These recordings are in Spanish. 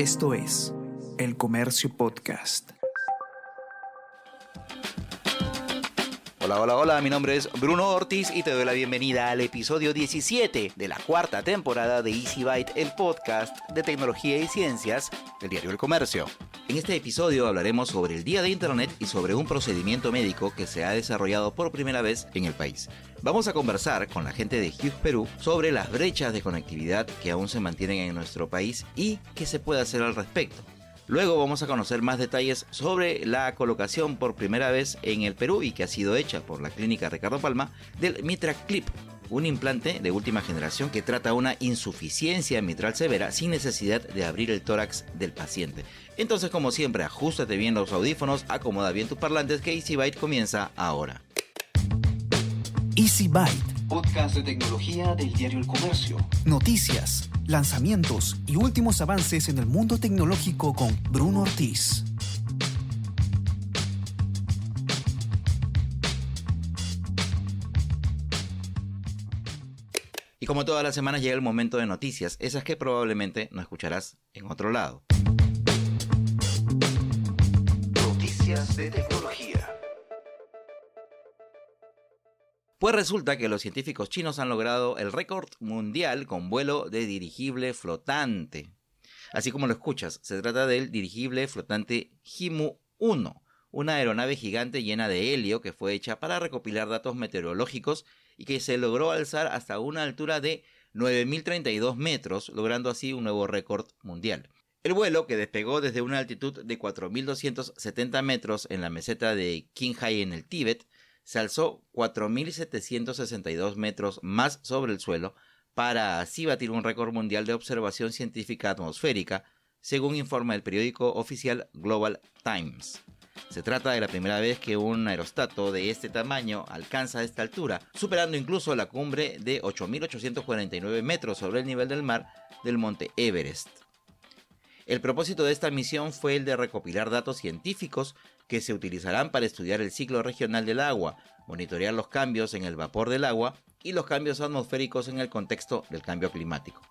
Esto es El Comercio Podcast. Hola, hola, hola, mi nombre es Bruno Ortiz y te doy la bienvenida al episodio 17 de la cuarta temporada de Easy Byte, el podcast de tecnología y ciencias del diario El Comercio. En este episodio hablaremos sobre el Día de Internet y sobre un procedimiento médico que se ha desarrollado por primera vez en el país. Vamos a conversar con la gente de Hughes Perú sobre las brechas de conectividad que aún se mantienen en nuestro país y qué se puede hacer al respecto. Luego vamos a conocer más detalles sobre la colocación por primera vez en el Perú y que ha sido hecha por la Clínica Ricardo Palma del MitraClip, un implante de última generación que trata una insuficiencia mitral severa sin necesidad de abrir el tórax del paciente. Entonces, como siempre, ajustate bien los audífonos, acomoda bien tus parlantes que Easy Byte comienza ahora. Easy Byte, podcast de tecnología del diario El Comercio. Noticias, lanzamientos y últimos avances en el mundo tecnológico con Bruno Ortiz. Y como todas las semanas llega el momento de noticias, esas que probablemente no escucharás en otro lado. Noticias de tecnología. Pues resulta que los científicos chinos han logrado el récord mundial con vuelo de dirigible flotante. Así como lo escuchas, se trata del dirigible flotante Jimu 1, una aeronave gigante llena de helio que fue hecha para recopilar datos meteorológicos y que se logró alzar hasta una altura de 9.032 metros, logrando así un nuevo récord mundial. El vuelo, que despegó desde una altitud de 4.270 metros en la meseta de Qinghai en el Tíbet, se alzó 4.762 metros más sobre el suelo para así batir un récord mundial de observación científica atmosférica, según informa el periódico oficial Global Times. Se trata de la primera vez que un aerostato de este tamaño alcanza esta altura, superando incluso la cumbre de 8.849 metros sobre el nivel del mar del monte Everest. El propósito de esta misión fue el de recopilar datos científicos que se utilizarán para estudiar el ciclo regional del agua, monitorear los cambios en el vapor del agua y los cambios atmosféricos en el contexto del cambio climático.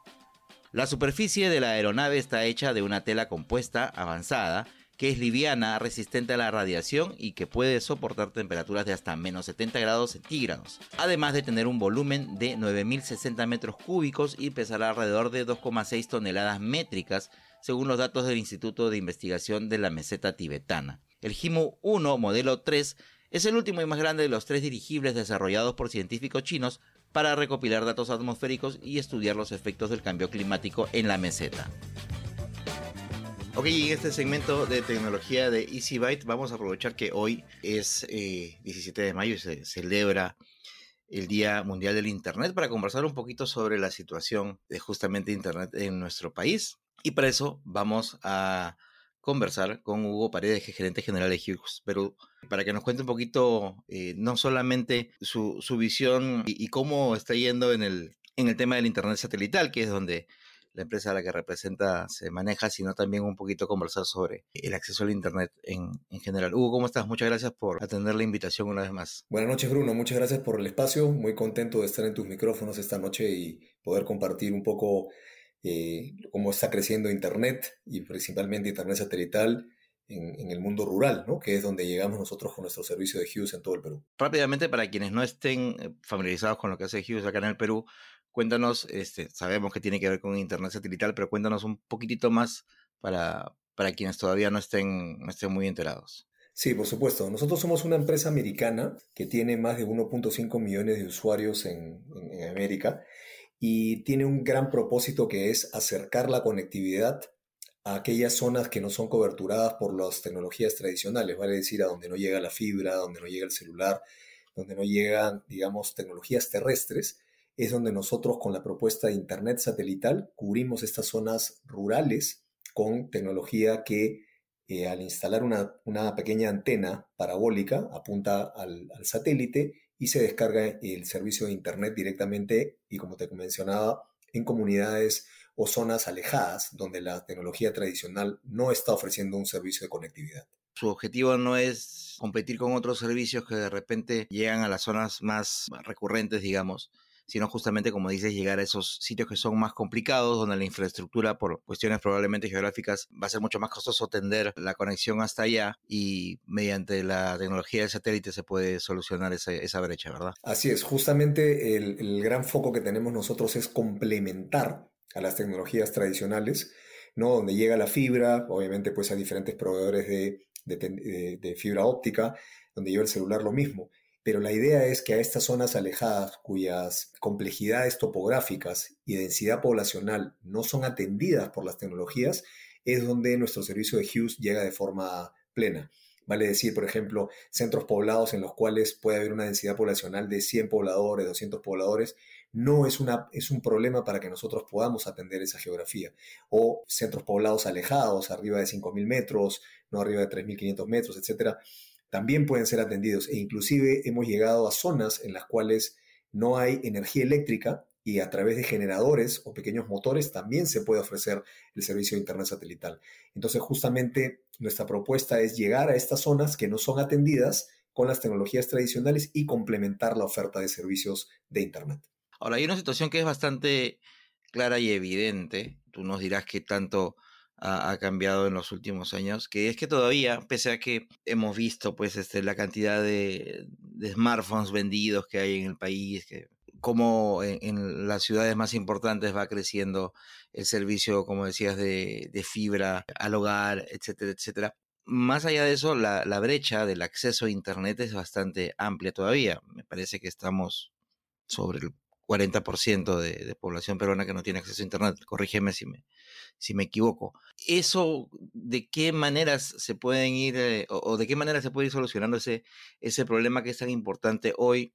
La superficie de la aeronave está hecha de una tela compuesta avanzada que es liviana, resistente a la radiación y que puede soportar temperaturas de hasta menos 70 grados centígrados, además de tener un volumen de 9.060 metros cúbicos y pesar alrededor de 2,6 toneladas métricas, según los datos del Instituto de Investigación de la Meseta Tibetana. El Jimu 1 modelo 3 es el último y más grande de los tres dirigibles desarrollados por científicos chinos para recopilar datos atmosféricos y estudiar los efectos del cambio climático en la meseta. Ok, y en este segmento de tecnología de Easy Byte vamos a aprovechar que hoy es 17 de mayo y se celebra el Día Mundial del Internet para conversar un poquito sobre la situación de justamente Internet en nuestro país. Y para eso vamos a conversar con Hugo Paredes, gerente general de Hughes Perú, para que nos cuente un poquito no solamente su visión y cómo está yendo en el tema del Internet satelital, que es donde la empresa a la que representa se maneja, sino también un poquito conversar sobre el acceso al Internet en general. Hugo, ¿cómo estás? Muchas gracias por atender la invitación una vez más. Buenas noches, Bruno. Muchas gracias por el espacio. Muy contento de estar en tus micrófonos esta noche y poder compartir un poco cómo está creciendo Internet y principalmente Internet satelital en el mundo rural, ¿no? Que es donde llegamos nosotros con nuestro servicio de Hughes en todo el Perú. Rápidamente, para quienes no estén familiarizados con lo que hace Hughes acá en el Perú, cuéntanos, sabemos que tiene que ver con Internet satelital, pero cuéntanos un poquitito más para quienes todavía no estén muy enterados. Sí, por supuesto. Nosotros somos una empresa americana que tiene más de 1.5 millones de usuarios en América y tiene un gran propósito que es acercar la conectividad a aquellas zonas que no son coberturadas por las tecnologías tradicionales, vale decir, a donde no llega la fibra, donde no llega el celular, donde no llegan, digamos, tecnologías terrestres. Es donde nosotros con la propuesta de Internet satelital cubrimos estas zonas rurales con tecnología que al instalar una pequeña antena parabólica apunta al satélite y se descarga el servicio de Internet directamente y, como te mencionaba, en comunidades o zonas alejadas donde la tecnología tradicional no está ofreciendo un servicio de conectividad. Su objetivo no es competir con otros servicios que de repente llegan a las zonas más recurrentes, digamos, sino justamente, como dices, llegar a esos sitios que son más complicados, donde la infraestructura, por cuestiones probablemente geográficas, va a ser mucho más costoso tender la conexión hasta allá, y mediante la tecnología del satélite se puede solucionar esa brecha, ¿verdad? Así es, justamente el gran foco que tenemos nosotros es complementar a las tecnologías tradicionales, ¿no? Donde llega la fibra, obviamente pues a diferentes proveedores de fibra óptica, donde lleva el celular lo mismo. Pero la idea es que a estas zonas alejadas, cuyas complejidades topográficas y densidad poblacional no son atendidas por las tecnologías, es donde nuestro servicio de Hughes llega de forma plena. Vale decir, por ejemplo, centros poblados en los cuales puede haber una densidad poblacional de 100 pobladores, 200 pobladores, no es un problema para que nosotros podamos atender esa geografía. O centros poblados alejados, arriba de 5.000 metros, no arriba de 3.500 metros, etcétera, también pueden ser atendidos. E inclusive hemos llegado a zonas en las cuales no hay energía eléctrica, y a través de generadores o pequeños motores también se puede ofrecer el servicio de internet satelital. Entonces, justamente nuestra propuesta es llegar a estas zonas que no son atendidas con las tecnologías tradicionales y complementar la oferta de servicios de internet. Ahora, hay una situación que es bastante clara y evidente. Tú nos dirás que tanto ha cambiado en los últimos años, que es que todavía, pese a que hemos visto pues la cantidad de smartphones vendidos que hay en el país, que como en las ciudades más importantes va creciendo el servicio, como decías, de fibra al hogar, etcétera, etcétera. Más allá de eso, la brecha del acceso a internet es bastante amplia todavía. Me parece que estamos sobre el 40% de población peruana que no tiene acceso a internet. Corrígeme si me equivoco. ¿Eso de qué maneras se pueden ir, o de qué manera se puede ir solucionando ese problema que es tan importante hoy,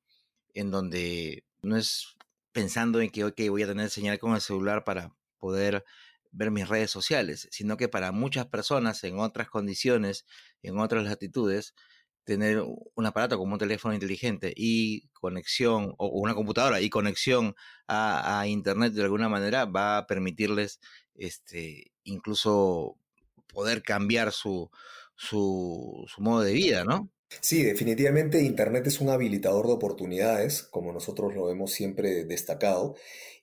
en donde no es pensando en que okay, voy a tener señal con el celular para poder ver mis redes sociales, sino que para muchas personas en otras condiciones, en otras latitudes, tener un aparato como un teléfono inteligente y conexión, o una computadora y conexión a internet de alguna manera va a permitirles incluso poder cambiar su modo de vida, ¿no? Sí, definitivamente internet es un habilitador de oportunidades, como nosotros lo hemos siempre destacado,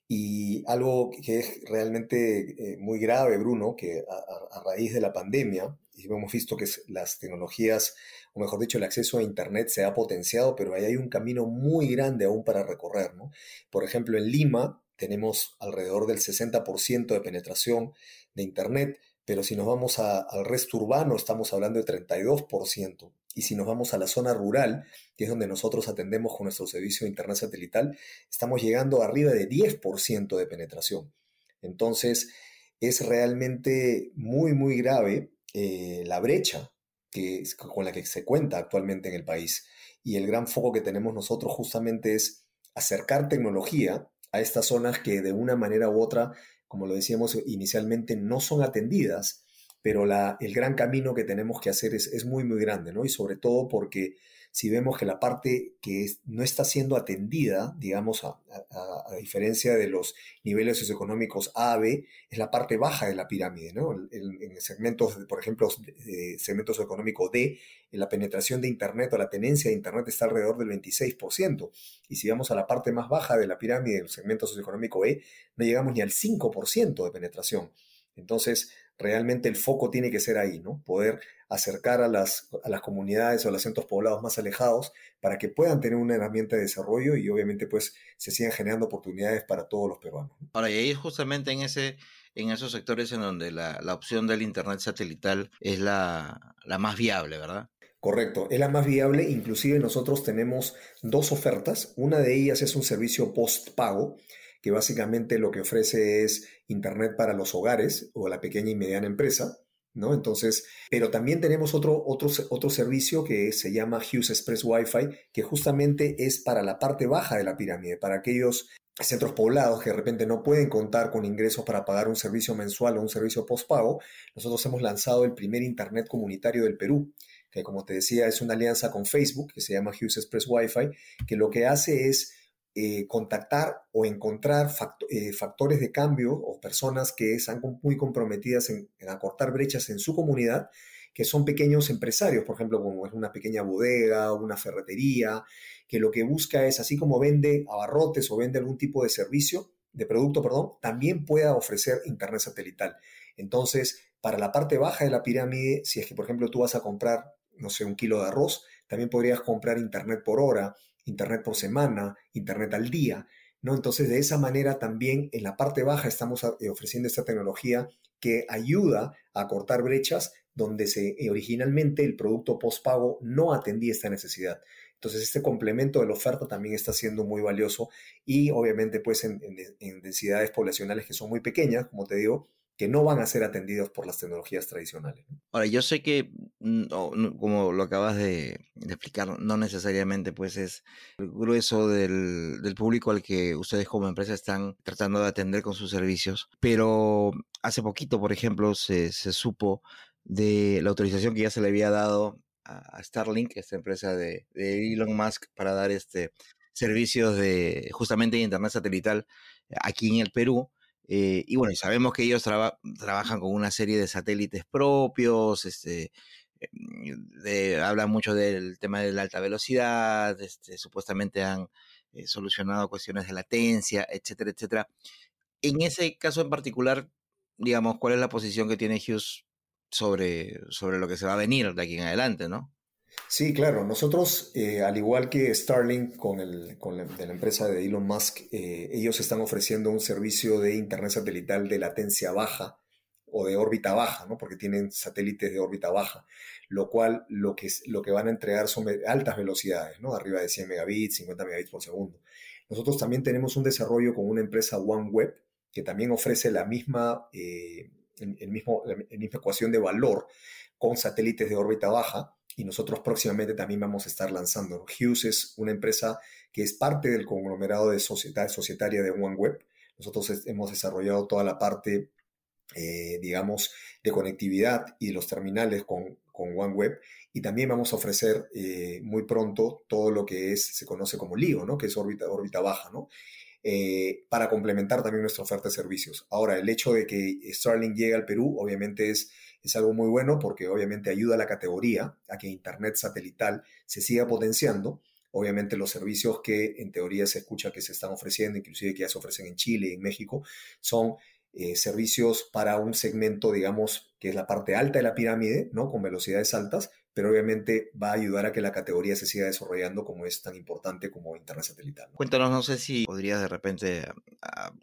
y algo que es realmente muy grave, Bruno, que a raíz de la pandemia, y hemos visto que las tecnologías, o mejor dicho, el acceso a internet se ha potenciado, pero ahí hay un camino muy grande aún para recorrer, ¿no? Por ejemplo, en Lima tenemos alrededor del 60% de penetración de internet, pero si nos vamos al resto urbano estamos hablando de 32%. Y si nos vamos a la zona rural, que es donde nosotros atendemos con nuestro servicio de internet satelital, estamos llegando arriba de 10% de penetración. Entonces, es realmente muy, muy grave la brecha con la que se cuenta actualmente en el país. Y el gran foco que tenemos nosotros justamente es acercar tecnología a estas zonas que de una manera u otra, como lo decíamos inicialmente, no son atendidas, pero el gran camino que tenemos que hacer es muy, muy grande, ¿no? Y sobre todo porque si vemos que la parte que no está siendo atendida, digamos, a diferencia de los niveles socioeconómicos A, B, es la parte baja de la pirámide, ¿no? En segmentos, por ejemplo, segmentos socioeconómicos D, en la penetración de internet o la tenencia de internet está alrededor del 26%. Y si vamos a la parte más baja de la pirámide, el segmento socioeconómico E, no llegamos ni al 5% de penetración. Entonces, realmente el foco tiene que ser ahí, ¿no? Poder acercar a las comunidades o a los centros poblados más alejados para que puedan tener una herramienta de desarrollo y obviamente pues se sigan generando oportunidades para todos los peruanos. Ahora, y ahí es justamente en esos sectores en donde la opción del internet satelital es la más viable, ¿verdad? Correcto, es la más viable. Inclusive nosotros tenemos dos ofertas. Una de ellas es un servicio postpago, que básicamente lo que ofrece es internet para los hogares o la pequeña y mediana empresa, ¿no? Entonces, pero también tenemos otro servicio que se llama Hughes Express Wi-Fi, que justamente es para la parte baja de la pirámide, para aquellos centros poblados que de repente no pueden contar con ingresos para pagar un servicio mensual o un servicio postpago. Nosotros hemos lanzado el primer internet comunitario del Perú, que como te decía es una alianza con Facebook, que se llama Hughes Express Wi-Fi, que lo que hace es contactar o encontrar factores de cambio o personas que están muy comprometidas en acortar brechas en su comunidad que son pequeños empresarios, por ejemplo, como es una pequeña bodega o una ferretería, que lo que busca es, así como vende abarrotes o vende algún tipo de servicio, de producto, perdón, también pueda ofrecer internet satelital. Entonces, para la parte baja de la pirámide, si es que, por ejemplo, tú vas a comprar, no sé, un kilo de arroz, también podrías comprar internet por hora, internet por semana, internet al día, ¿no? Entonces, de esa manera también en la parte baja estamos ofreciendo esta tecnología que ayuda a cortar brechas donde originalmente el producto postpago no atendía esta necesidad. Entonces, este complemento de la oferta también está siendo muy valioso y obviamente pues en densidades poblacionales que son muy pequeñas, como te digo, que no van a ser atendidos por las tecnologías tradicionales. Ahora, yo sé que, como lo acabas de explicar, no necesariamente pues es el grueso del público al que ustedes como empresa están tratando de atender con sus servicios, pero hace poquito, por ejemplo, se supo de la autorización que ya se le había dado a Starlink, esta empresa de Elon Musk, para dar servicios de justamente de internet satelital aquí en el Perú. Y bueno, sabemos que ellos trabajan con una serie de satélites propios, hablan mucho del tema de la alta velocidad, supuestamente han solucionado cuestiones de latencia, etcétera, etcétera. En ese caso en particular, digamos, ¿cuál es la posición que tiene Hughes sobre lo que se va a venir de aquí en adelante, no? Sí, claro. Nosotros, al igual que Starlink de la empresa de Elon Musk, ellos están ofreciendo un servicio de internet satelital de latencia baja o de órbita baja, ¿no? Porque tienen satélites de órbita baja, lo cual lo que van a entregar son altas velocidades, ¿no? Arriba de 100 megabits, 50 megabits por segundo. Nosotros también tenemos un desarrollo con una empresa OneWeb que también ofrece la misma la misma ecuación de valor con satélites de órbita baja. Y nosotros próximamente también vamos a estar lanzando. Hughes es una empresa que es parte del conglomerado de societaria de OneWeb. Nosotros hemos desarrollado toda la parte, digamos, de conectividad y de los terminales con OneWeb. Y también vamos a ofrecer muy pronto todo lo que se conoce como LEO, ¿no? Que es órbita baja, ¿no? Para complementar también nuestra oferta de servicios. Ahora, el hecho de que Starlink llegue al Perú obviamente es algo muy bueno porque obviamente ayuda a la categoría a que internet satelital se siga potenciando. Obviamente los servicios que en teoría se escucha que se están ofreciendo, inclusive que ya se ofrecen en Chile y en México, son servicios para un segmento, digamos, que es la parte alta de la pirámide, ¿no? Con velocidades altas, pero obviamente va a ayudar a que la categoría se siga desarrollando como es tan importante como internet satelital, ¿no? Cuéntanos, no sé si podrías de repente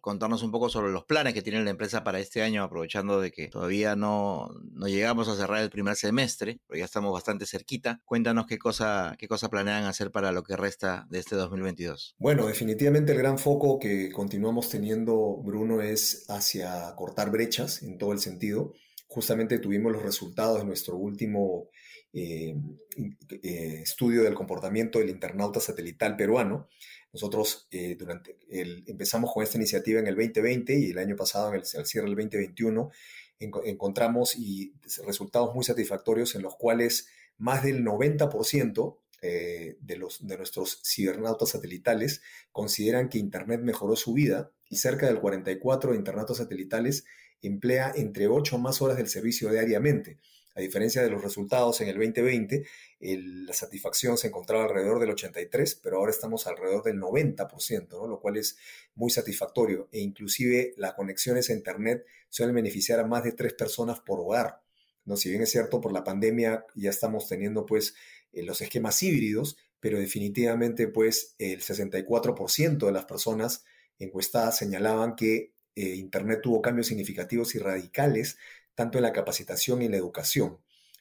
contarnos un poco sobre los planes que tiene la empresa para este año, aprovechando de que todavía no llegamos a cerrar el primer semestre, pero ya estamos bastante cerquita. Cuéntanos qué cosa planean hacer para lo que resta de este 2022. Bueno, definitivamente el gran foco que continuamos teniendo, Bruno, es hacia cortar brechas en todo el sentido. Justamente tuvimos los resultados de nuestro último estudio del comportamiento del internauta satelital peruano. Nosotros empezamos con esta iniciativa en el 2020 y el año pasado, al cierre del 2021, encontramos resultados muy satisfactorios en los cuales más del 90% de nuestros cibernautas satelitales consideran que Internet mejoró su vida y cerca del 44% de internautas satelitales emplea entre 8 o más horas del servicio diariamente. A diferencia de los resultados en el 2020, la satisfacción se encontraba alrededor del 83%, pero ahora estamos alrededor del 90%, ¿no? Lo cual es muy satisfactorio. E inclusive las conexiones a Internet suelen beneficiar a más de 3 personas por hogar, ¿no? Si bien es cierto, por la pandemia ya estamos teniendo pues los esquemas híbridos, pero definitivamente pues el 64% de las personas encuestadas señalaban que Internet tuvo cambios significativos y radicales, tanto en la capacitación y en la educación.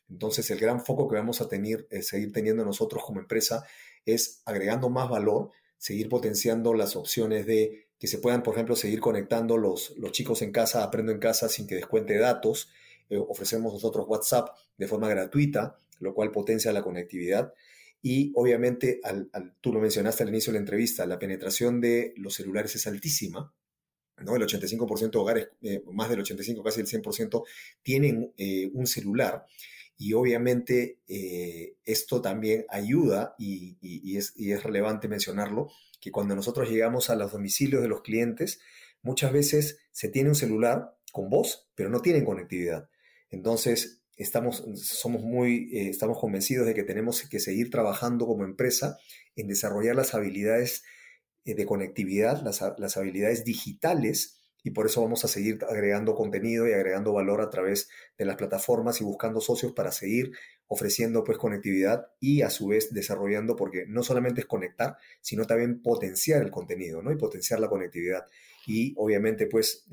Entonces, el gran foco que vamos a seguir teniendo nosotros como empresa es agregando más valor, seguir potenciando las opciones de que se puedan, por ejemplo, seguir conectando los chicos en casa, aprendo en casa sin que descuente datos. Ofrecemos nosotros WhatsApp de forma gratuita, lo cual potencia la conectividad. Y obviamente, tú lo mencionaste al inicio de la entrevista, la penetración de los celulares es altísima, ¿no? El 85% de hogares, más del 85%, casi el 100%, tienen un celular. Y obviamente esto también ayuda, y es relevante mencionarlo, que cuando nosotros llegamos a los domicilios de los clientes, muchas veces se tiene un celular con voz, pero no tienen conectividad. Entonces, estamos convencidos de que tenemos que seguir trabajando como empresa en desarrollar las habilidades de conectividad, las habilidades digitales, y por eso vamos a seguir agregando contenido y agregando valor a través de las plataformas y buscando socios para seguir ofreciendo pues conectividad y a su vez desarrollando, porque no solamente es conectar, sino también potenciar el contenido, ¿no? Y potenciar la conectividad. Y obviamente pues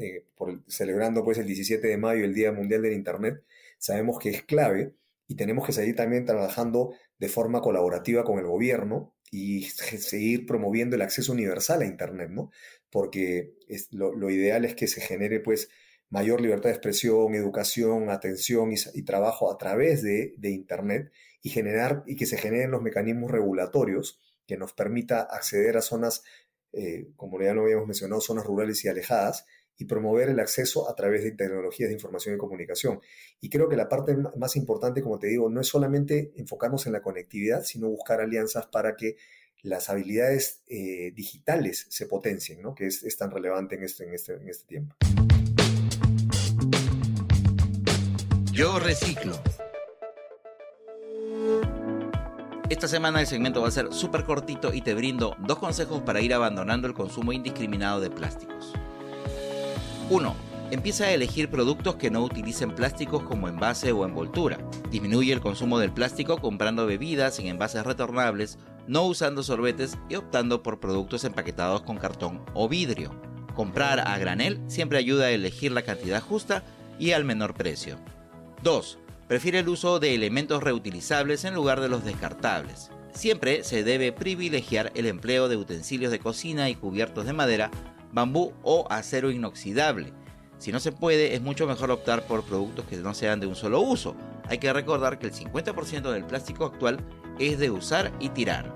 celebrando pues el 17 de mayo el Día Mundial del Internet, sabemos que es clave y tenemos que seguir también trabajando de forma colaborativa con el gobierno y seguir promoviendo el acceso universal a Internet, ¿no? Porque lo ideal es que se genere pues mayor libertad de expresión, educación, atención y trabajo a través de Internet y que se generen los mecanismos regulatorios que nos permita acceder a zonas, como ya lo habíamos mencionado, zonas rurales y alejadas, y promover el acceso a través de tecnologías de información y comunicación. Y creo que la parte más importante, como te digo, no es solamente enfocarnos en la conectividad, sino buscar alianzas para que las habilidades digitales se potencien, ¿no? Que es tan relevante en este tiempo. Yo reciclo. Esta semana el segmento va a ser súper cortito y te brindo 2 consejos para ir abandonando el consumo indiscriminado de plásticos. 1. Empieza a elegir productos que no utilicen plásticos como envase o envoltura. Disminuye el consumo del plástico comprando bebidas en envases retornables, no usando sorbetes y optando por productos empaquetados con cartón o vidrio. Comprar a granel siempre ayuda a elegir la cantidad justa y al menor precio. 2. Prefiere el uso de elementos reutilizables en lugar de los descartables. Siempre se debe privilegiar el empleo de utensilios de cocina y cubiertos de madera, bambú o acero inoxidable. Si no se puede, es mucho mejor optar por productos que no sean de un solo uso. Hay que recordar que el 50% del plástico actual es de usar y tirar.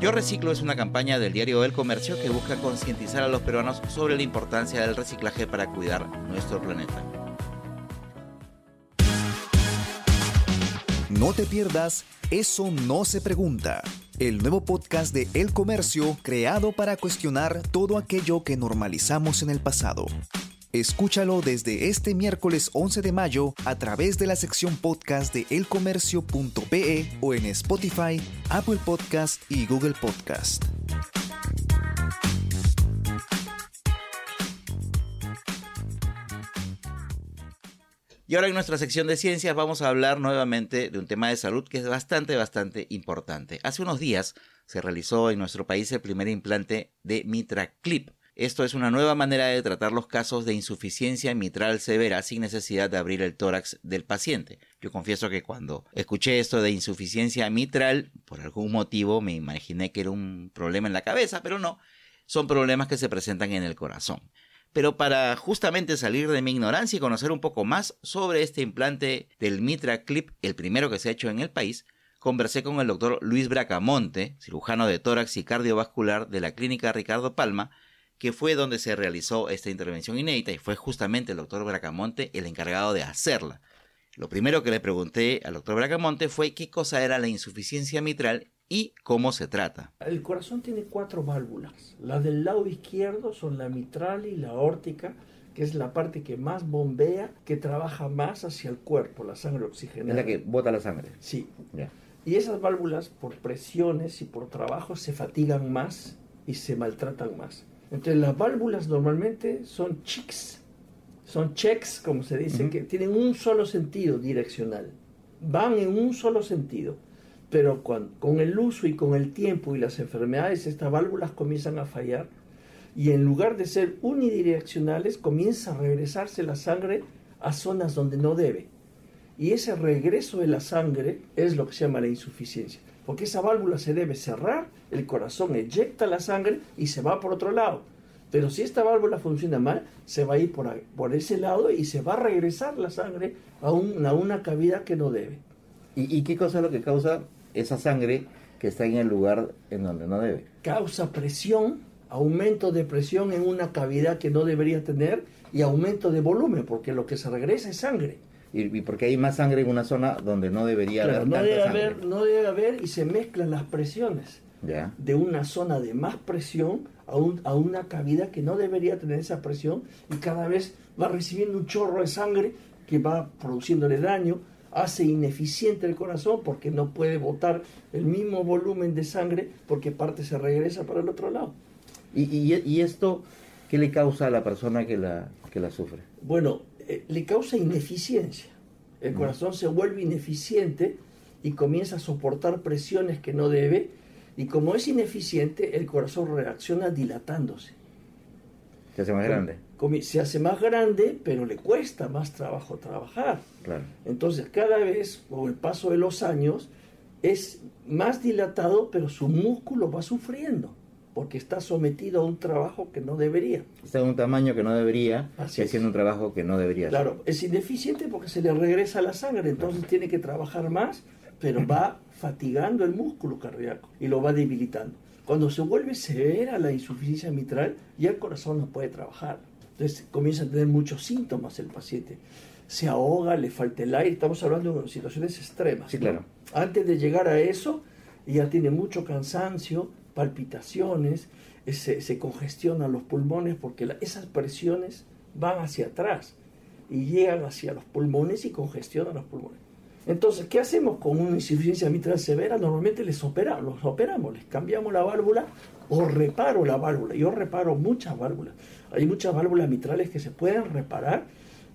Yo reciclo es una campaña del diario El Comercio que busca concientizar a los peruanos sobre la importancia del reciclaje para cuidar nuestro planeta. No te pierdas Eso no se pregunta, el nuevo podcast de El Comercio creado para cuestionar todo aquello que normalizamos en el pasado. Escúchalo desde este miércoles 11 de mayo a través de la sección podcast de elcomercio.pe o en Spotify, Apple Podcast y Google Podcast. Y ahora en nuestra sección de ciencias vamos a hablar nuevamente de un tema de salud que es bastante importante. Hace unos días se realizó en nuestro país el primer implante de MitraClip. Esto es una nueva manera de tratar los casos de insuficiencia mitral severa sin necesidad de abrir el tórax del paciente. Yo confieso que cuando escuché esto de insuficiencia mitral, por algún motivo me imaginé que era un problema en la cabeza, pero no, son problemas que se presentan en el corazón. Pero para justamente salir de mi ignorancia y conocer un poco más sobre este implante del MitraClip, el primero que se ha hecho en el país, conversé con el doctor Luis Bracamonte, cirujano de tórax y cardiovascular de la Clínica Ricardo Palma, que fue donde se realizó esta intervención inédita, y fue justamente el doctor Bracamonte el encargado de hacerla. Lo primero que le pregunté al doctor Bracamonte fue qué cosa era la insuficiencia mitral y cómo se trata. El corazón tiene 4 válvulas. Las del lado izquierdo son la mitral y la aórtica, que es la parte que más bombea, que trabaja más hacia el cuerpo, la sangre oxigenada. Es la que bota la sangre. Sí. Yeah. Y esas válvulas, por presiones y por trabajo, se fatigan más y se maltratan más. Entre las válvulas normalmente son chicks, son checks, como se dice, que tienen un solo sentido direccional. Van en un solo sentido. Pero con el uso y con el tiempo y las enfermedades, estas válvulas comienzan a fallar y en lugar de ser unidireccionales, comienza a regresarse la sangre a zonas donde no debe. Y ese regreso de la sangre es lo que se llama la insuficiencia, porque esa válvula se debe cerrar, el corazón eyecta la sangre y se va por otro lado. Pero si esta válvula funciona mal, se va a ir por ese lado y se va a regresar la sangre a una cavidad que no debe. ¿Y qué cosa es lo que causa esa sangre que está en el lugar en donde no debe? Causa presión, aumento de presión en una cavidad que no debería tener y aumento de volumen, porque lo que se regresa es sangre. ¿Y porque hay más sangre en una zona donde no debería haber tanta sangre? Claro, no debe haber y se mezclan las presiones. ¿Ya? De una zona de más presión a una cavidad que no debería tener esa presión y cada vez va recibiendo un chorro de sangre que va produciéndole daño, hace ineficiente el corazón porque no puede botar el mismo volumen de sangre porque parte se regresa para el otro lado. ¿Y esto qué le causa a la persona que la sufre? Bueno, le causa ineficiencia. El corazón se vuelve ineficiente y comienza a soportar presiones que no debe, y como es ineficiente, el corazón reacciona dilatándose. Se hace más grande. Se hace más grande, pero le cuesta más trabajo trabajar. Claro. Entonces, cada vez, con el paso de los años, es más dilatado, pero su músculo va sufriendo, porque está sometido a un trabajo que no debería. Está en un tamaño que no debería, así haciendo un trabajo que no debería hacer. Claro, es ineficiente porque se le regresa la sangre, entonces tiene que trabajar más, pero va fatigando el músculo cardíaco y lo va debilitando. Cuando se vuelve severa la insuficiencia mitral, ya el corazón no puede trabajar. Entonces comienza a tener muchos síntomas el paciente. Se ahoga, le falta el aire, estamos hablando de situaciones extremas. Sí, claro. ¿No? Antes de llegar a eso, ya tiene mucho cansancio, palpitaciones, se congestionan los pulmones porque esas presiones van hacia atrás y llegan hacia los pulmones y congestionan los pulmones. Entonces, ¿qué hacemos con una insuficiencia mitral severa? Normalmente los operamos, les cambiamos la válvula o reparo la válvula. Yo reparo muchas válvulas. Hay muchas válvulas mitrales que se pueden reparar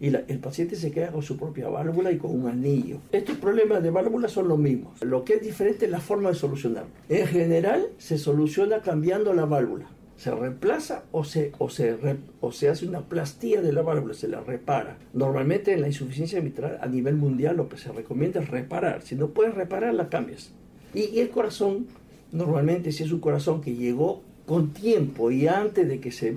y el paciente se queda con su propia válvula y con un anillo. Estos problemas de válvula son los mismos. Lo que es diferente es la forma de solucionarlo. En general, se soluciona cambiando la válvula. Se reemplaza o se hace una plastía de la válvula, se la repara. Normalmente en la insuficiencia mitral a nivel mundial lo que se recomienda es reparar. Si no puedes reparar, la cambias. Y el corazón, normalmente si es un corazón que llegó con tiempo y antes de que se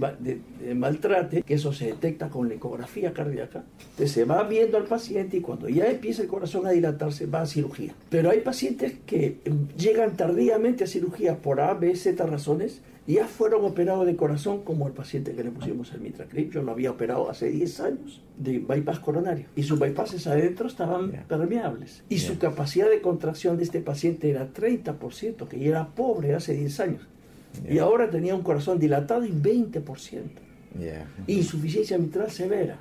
maltrate, que eso se detecta con la ecografía cardíaca, entonces se va viendo al paciente y cuando ya empieza el corazón a dilatarse va a cirugía. Pero hay pacientes que llegan tardíamente a cirugía por A, B, Z razones y ya fueron operados de corazón, como el paciente que le pusimos el MitraClip. Yo lo había operado hace 10 años de bypass coronario y sus bypasses adentro estaban permeables y su capacidad de contracción de este paciente era 30%, que ya era pobre hace 10 años. Y ahora tenía un corazón dilatado y 20%. Insuficiencia mitral severa.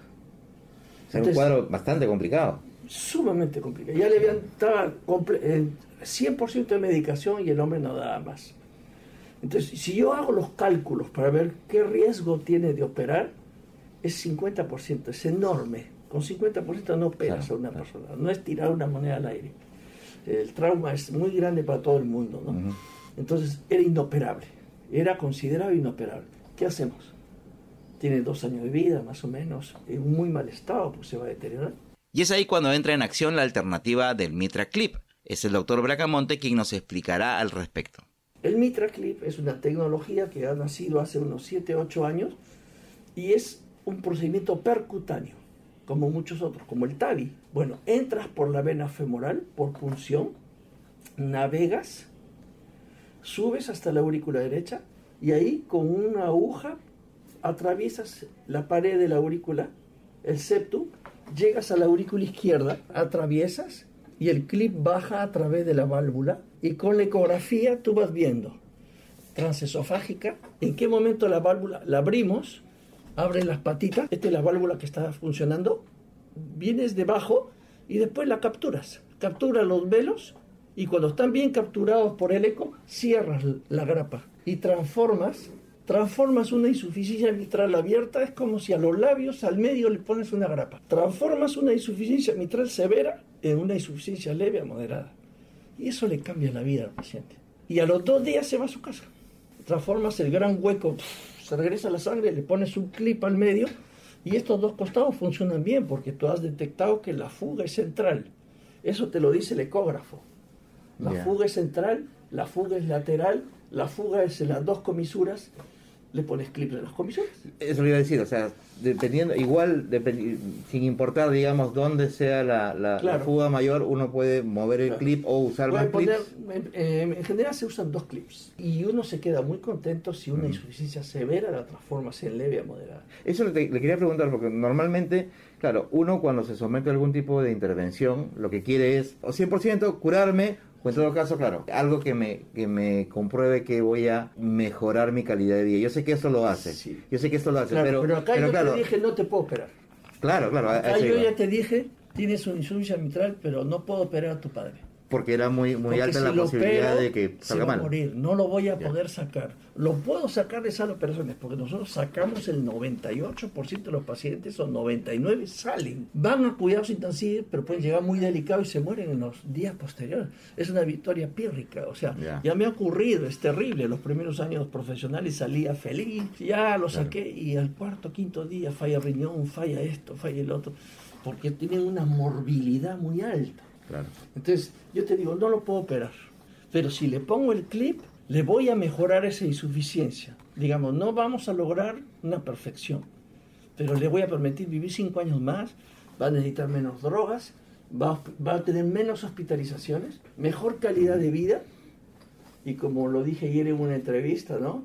O sea, entonces, un cuadro bastante complicado. Sumamente complicado. Ya le habían dado 100% de medicación y el hombre no daba más. Entonces, si yo hago los cálculos para ver qué riesgo tiene de operar, es 50%, es enorme. Con 50% no operas a una persona, no es tirar una moneda al aire. El trauma es muy grande para todo el mundo, ¿no? Uh-huh. Entonces, era inoperable. Era considerado inoperable. ¿Qué hacemos? Tiene 2 años de vida, más o menos, en muy mal estado, pues se va a deteriorar. Y es ahí cuando entra en acción la alternativa del MitraClip. Es el doctor Bracamonte quien nos explicará al respecto. El MitraClip es una tecnología que ha nacido hace unos 7-8 años y es un procedimiento percutáneo, como muchos otros, como el TAVI. Bueno, entras por la vena femoral, por punción, navegas, subes hasta la aurícula derecha y ahí con una aguja atraviesas la pared de la aurícula, el septum, llegas a la aurícula izquierda, atraviesas y el clip baja a través de la válvula y con la ecografía tú vas viendo transesofágica, en qué momento la válvula la abrimos, abres las patitas, esta es la válvula que está funcionando, vienes debajo y después la capturas los velos. Y cuando están bien capturados por el eco, cierras la grapa y transformas una insuficiencia mitral abierta. Es como si a los labios, al medio, le pones una grapa. Transformas una insuficiencia mitral severa en una insuficiencia leve a moderada. Y eso le cambia la vida al paciente. Y a los 2 días se va a su casa. Transformas el gran hueco, se regresa la sangre, le pones un clip al medio y estos 2 costados funcionan bien porque tú has detectado que la fuga es central. Eso te lo dice el ecógrafo. La fuga es central, la fuga es lateral, la fuga es en las 2 comisuras, le pones clip en las comisuras. Eso lo iba a decir, o sea, sin importar, digamos, dónde sea la fuga mayor, uno puede mover el clip o usar más clips. En general se usan 2 clips y uno se queda muy contento si una insuficiencia severa la transformas en leve a moderada. Eso le quería preguntar porque normalmente, claro, uno cuando se somete a algún tipo de intervención, lo que quiere es o 100% curarme, en todo caso, claro, algo que me compruebe que voy a mejorar mi calidad de vida. Yo sé que eso lo hace, pero acá yo te dije, no te puedo operar. Claro. Ah, yo ya te dije, tienes una insuficiencia mitral, pero no puedo operar a tu padre. Porque era muy alta la posibilidad de que salga mal. Morir, no lo voy a poder sacar. Lo puedo sacar de esas operaciones, porque nosotros sacamos el 98% de los pacientes, o 99% salen. Van a cuidados intensivos, pero pueden llegar muy delicados y se mueren en los días posteriores. Es una victoria pírrica, o sea, ya me ha ocurrido, es terrible. Los primeros años profesionales salía feliz, ya lo saqué, y al cuarto, quinto día falla riñón, falla esto, falla el otro, porque tienen una morbilidad muy alta. Claro. Entonces, yo te digo, no lo puedo operar, pero si le pongo el clip, le voy a mejorar esa insuficiencia. Digamos, no vamos a lograr una perfección, pero le voy a permitir vivir 5 años más, va a necesitar menos drogas, va a tener menos hospitalizaciones, mejor calidad de vida, y como lo dije ayer en una entrevista, ¿no?,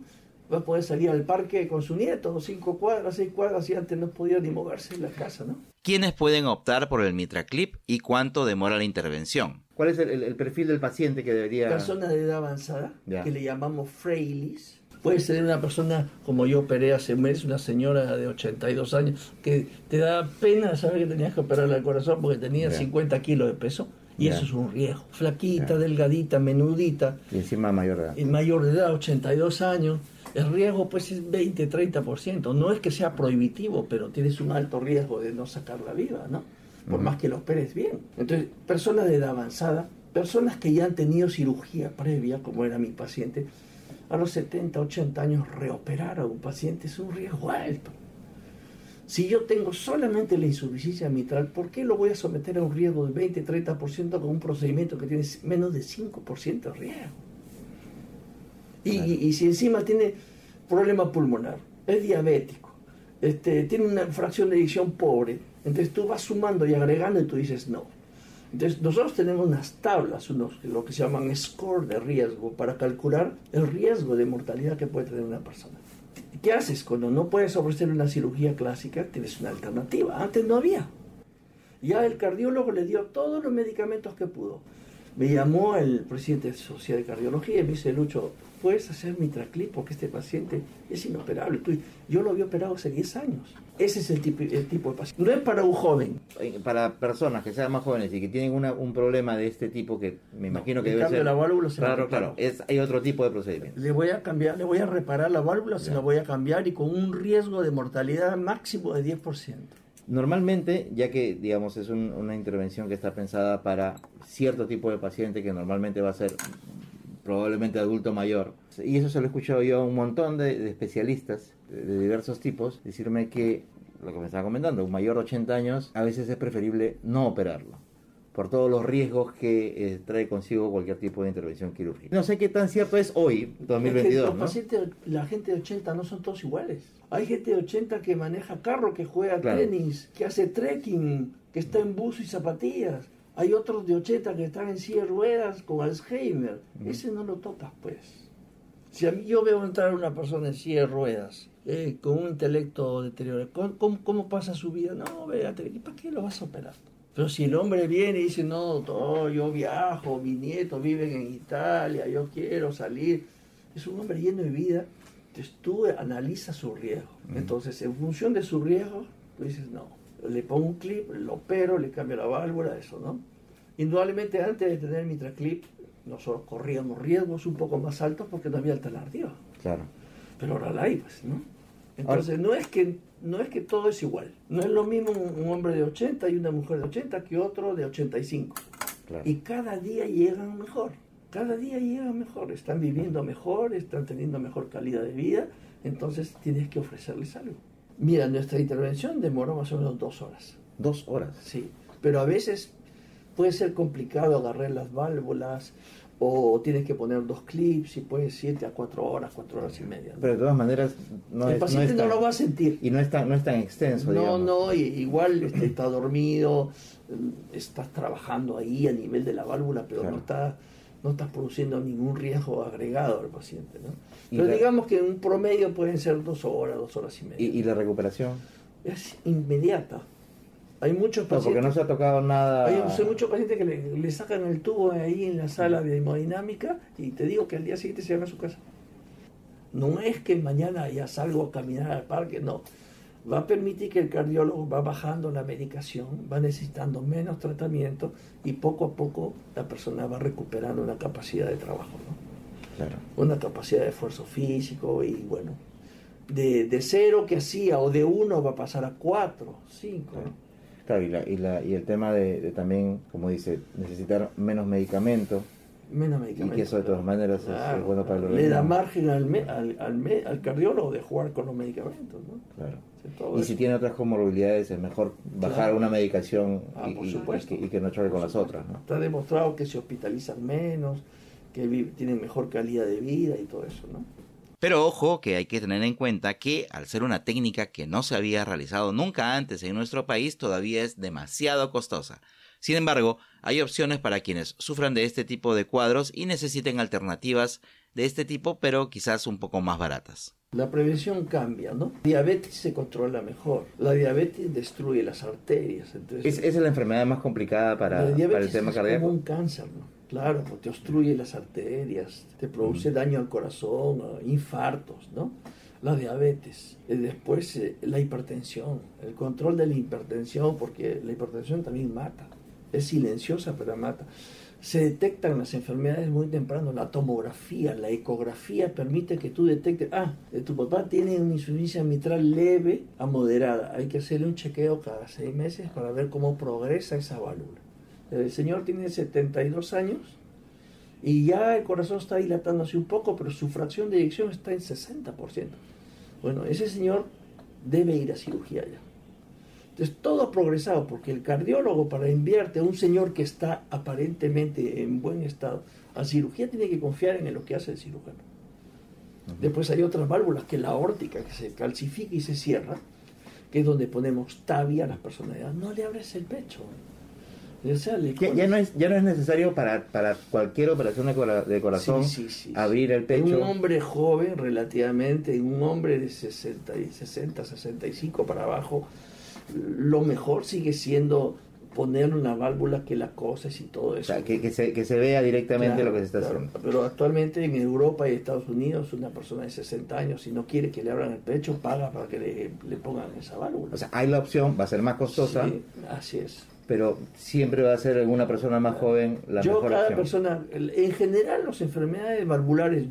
va a poder salir al parque con su nieto, 5 cuadras, 6 cuadras, y antes no podía ni moverse en la casa, ¿no? ¿Quiénes pueden optar por el MitraClip y cuánto demora la intervención? ¿Cuál es el perfil del paciente que debería...? Personas de edad avanzada, que le llamamos frailes. Puede ser una persona, como yo operé hace un mes, una señora de 82 años, que te da pena saber que tenías que operarle al corazón porque tenía 50 kilos de peso. Y eso es un riesgo. Flaquita, delgadita, menudita. Y encima mayor de edad. En mayor de edad, 82 años. El riesgo pues es 20-30%. No es que sea prohibitivo, pero tienes un alto riesgo de no sacarla viva, ¿no? Por más que lo operes bien. Entonces, personas de edad avanzada, personas que ya han tenido cirugía previa, como era mi paciente, a los 70, 80 años reoperar a un paciente es un riesgo alto. Si yo tengo solamente la insuficiencia mitral, ¿por qué lo voy a someter a un riesgo de 20-30% con un procedimiento que tiene menos de 5% de riesgo? Y si encima tiene problema pulmonar, es diabético, tiene una fracción de edición pobre, entonces tú vas sumando y agregando y tú dices no. Entonces nosotros tenemos unas tablas, lo que se llaman score de riesgo, para calcular el riesgo de mortalidad que puede tener una persona. ¿Qué haces? Cuando no puedes ofrecer una cirugía clásica, tienes una alternativa. Antes no había. Ya el cardiólogo le dio todos los medicamentos que pudo. Me llamó el presidente de la Sociedad de Cardiología y me dice, Lucho, ¿puedes hacer MitraClip? Porque este paciente es inoperable. Yo lo había operado hace 10 años. Ese es el tipo de paciente. No es para un joven. Para personas que sean más jóvenes y que tienen un problema de este tipo, que me imagino que debe ser... la válvula se claro. Hay otro tipo de procedimiento. Le voy a cambiar, le voy a reparar la válvula, se la voy a cambiar, y con un riesgo de mortalidad máximo de 10%. Normalmente, ya que digamos es una intervención que está pensada para cierto tipo de paciente que normalmente va a ser... probablemente adulto mayor. Y eso se lo he escuchado yo a un montón de especialistas de diversos tipos decirme que, lo que me estaba comentando, un mayor de 80 años a veces es preferible no operarlo, por todos los riesgos que trae consigo cualquier tipo de intervención quirúrgica. No sé qué tan cierto es hoy, 2022, los pacientes, la gente de 80 no son todos iguales. Hay gente de 80 que maneja carro, que juega tenis, que hace trekking, que está en buzo y zapatillas. Hay otros de 80 que están en silla de ruedas con Alzheimer. Ese no lo tocas, pues. Si a mí yo veo entrar a una persona en silla de ruedas, con un intelecto deteriorado, ¿cómo pasa su vida? No, véate, ¿y para qué lo vas a operar? Pero si el hombre viene y dice, no, doctor, yo viajo, mis nietos viven en Italia, yo quiero salir. Es un hombre lleno de vida. Entonces tú analizas su riesgo. Entonces, en función de su riesgo, tú dices, no. Le pongo un clip, lo opero, le cambio la válvula, eso, ¿no? Indudablemente antes de tener MitraClip, nosotros corríamos riesgos un poco más altos porque no había alternativa. Claro. Pero ahora la hay, pues, ¿no? Entonces ahora, no es que todo es igual. No es lo mismo un hombre de 80 y una mujer de 80 que otro de 85. Claro. Y cada día llegan mejor. Cada día llegan mejor. Están viviendo mejor, están teniendo mejor calidad de vida. Entonces tienes que ofrecerles algo. Mira, nuestra intervención demoró más o menos 2 horas. ¿2 horas? Sí, pero a veces puede ser complicado agarrar las válvulas, o tienes que poner 2 clips y puedes 7 a 4 horas, 4 horas y media. ¿No? Pero de todas maneras... El paciente no lo va a sentir. Y no es tan extenso, digamos. No, igual está dormido, estás trabajando ahí a nivel de la válvula, pero no estás produciendo ningún riesgo agregado al paciente, ¿no? Pero digamos que en un promedio pueden ser 2 horas, 2 horas y media. ¿Y la recuperación? Es inmediata. Hay muchos pacientes... No, porque no se ha tocado nada... Hay muchos pacientes que le sacan el tubo ahí en la sala de hemodinámica y te digo que al día siguiente se van a su casa. No es que mañana ya salgo a caminar al parque, no. va a permitir que el cardiólogo va bajando la medicación, va necesitando menos tratamiento y poco a poco la persona va recuperando una capacidad de trabajo, ¿no? Claro. Una capacidad de esfuerzo físico y bueno, de 0 que hacía o de 1 va a pasar a 4, 5. Claro, claro, y el tema de también, como dice, necesitar menos medicamentos. Menos medicamentos. Y que eso de todas maneras es bueno para los. Le da margen al cardiólogo de jugar con los medicamentos, ¿no? Claro. O sea, y si tiene otras comorbilidades, es mejor bajar una medicación por supuesto, y que no choque con las otras, ¿no? Está demostrado que se hospitalizan menos, que tienen mejor calidad de vida y todo eso, ¿no? Pero ojo, que hay que tener en cuenta que al ser una técnica que no se había realizado nunca antes en nuestro país, todavía es demasiado costosa. Sin embargo, hay opciones para quienes sufran de este tipo de cuadros y necesiten alternativas de este tipo, pero quizás un poco más baratas. La prevención cambia, ¿no? Diabetes se controla mejor. La diabetes destruye las arterias. Entonces, ¿esa es la enfermedad más complicada para el tema cardíaco? Es como un cáncer, ¿no? Claro, te obstruye las arterias, te produce daño al corazón, infartos, ¿no? La diabetes, después la hipertensión, el control de la hipertensión, porque la hipertensión también mata. Es silenciosa, pero mata. Se detectan las enfermedades muy temprano. La tomografía, la ecografía permite que tú detectes, tu papá tiene una insuficiencia mitral leve a moderada. Hay que hacerle un chequeo cada 6 meses para ver cómo progresa esa válvula. El señor tiene 72 años y ya el corazón está dilatándose un poco, pero su fracción de eyección está en 60%. Bueno, ese señor debe ir a cirugía ya. Entonces, todo ha progresado, porque el cardiólogo, para enviarte a un señor que está aparentemente en buen estado a cirugía, tiene que confiar en lo que hace el cirujano. Uh-huh. Después hay otras válvulas, que la aórtica, que se calcifica y se cierra, que es donde ponemos TAVI a las personas de edad. No le abres el pecho. O sea, ya no es necesario para cualquier operación de corazón abrir el pecho. Un hombre joven, relativamente, un hombre de 60, 65 para abajo, lo mejor sigue siendo poner una válvula que la coses y todo eso. O sea, que se vea directamente lo que se está haciendo. Pero actualmente en Europa y Estados Unidos, una persona de 60 años, si no quiere que le abran el pecho, paga para que le pongan esa válvula. O sea, hay la opción, va a ser más costosa. Sí, así es. Pero siempre va a ser alguna persona más joven la mejor opción. Persona, en general, las enfermedades valvulares,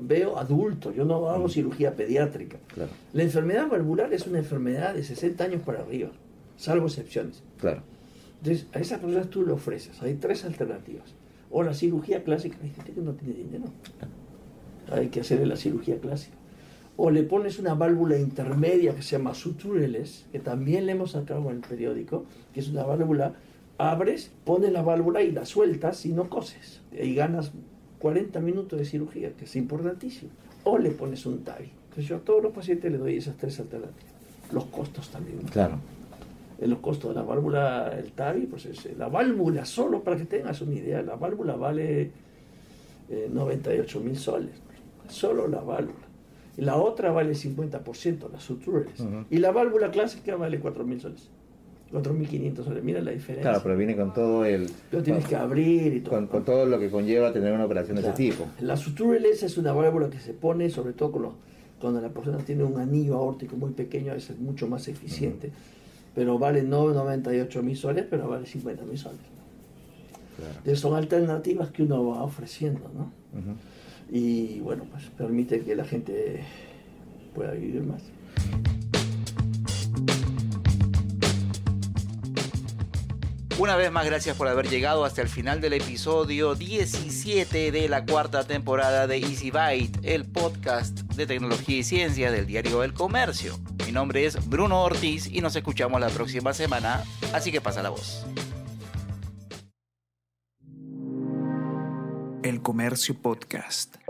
veo adultos, yo no hago cirugía pediátrica. Claro. La enfermedad valvular es una enfermedad de 60 años para arriba, salvo excepciones. Claro. Entonces, a esas personas tú le ofreces, hay 3 alternativas. O la cirugía clásica, hay gente que no tiene dinero, hay que hacerle la cirugía clásica. O le pones una válvula intermedia que se llama sutureless, que también le hemos sacado en el periódico, que es una válvula, abres, pones la válvula y la sueltas y no coses. Y ganas 40 minutos de cirugía, que es importantísimo. O le pones un TAVI. Entonces yo a todos los pacientes les doy esas 3 alternativas. Los costos también. Claro. Los costos de la válvula, el TAVI, pues la válvula, solo para que tengas una idea, la válvula vale 98,000 soles. Solo la válvula. Y la otra vale 50%, las suturas. Uh-huh. Y la válvula clásica vale 4,000 soles. 4.500 soles, mira la diferencia. Claro, pero viene con todo el... Lo tienes que abrir y todo. Con todo lo que conlleva tener una operación de ese tipo. La sutureless es una válvula que se pone, sobre todo cuando la persona tiene un anillo aórtico muy pequeño, es mucho más eficiente. Uh-huh. Pero vale no 98.000 soles, pero vale 50.000 soles. Claro. Entonces son alternativas que uno va ofreciendo, ¿no? Uh-huh. Y bueno, pues permite que la gente pueda vivir más. Una vez más, gracias por haber llegado hasta el final del episodio 17 de la 4ª temporada de Easy Byte, el podcast de tecnología y ciencia del diario El Comercio. Mi nombre es Bruno Ortiz y nos escuchamos la próxima semana, así que pasa la voz. El Comercio Podcast.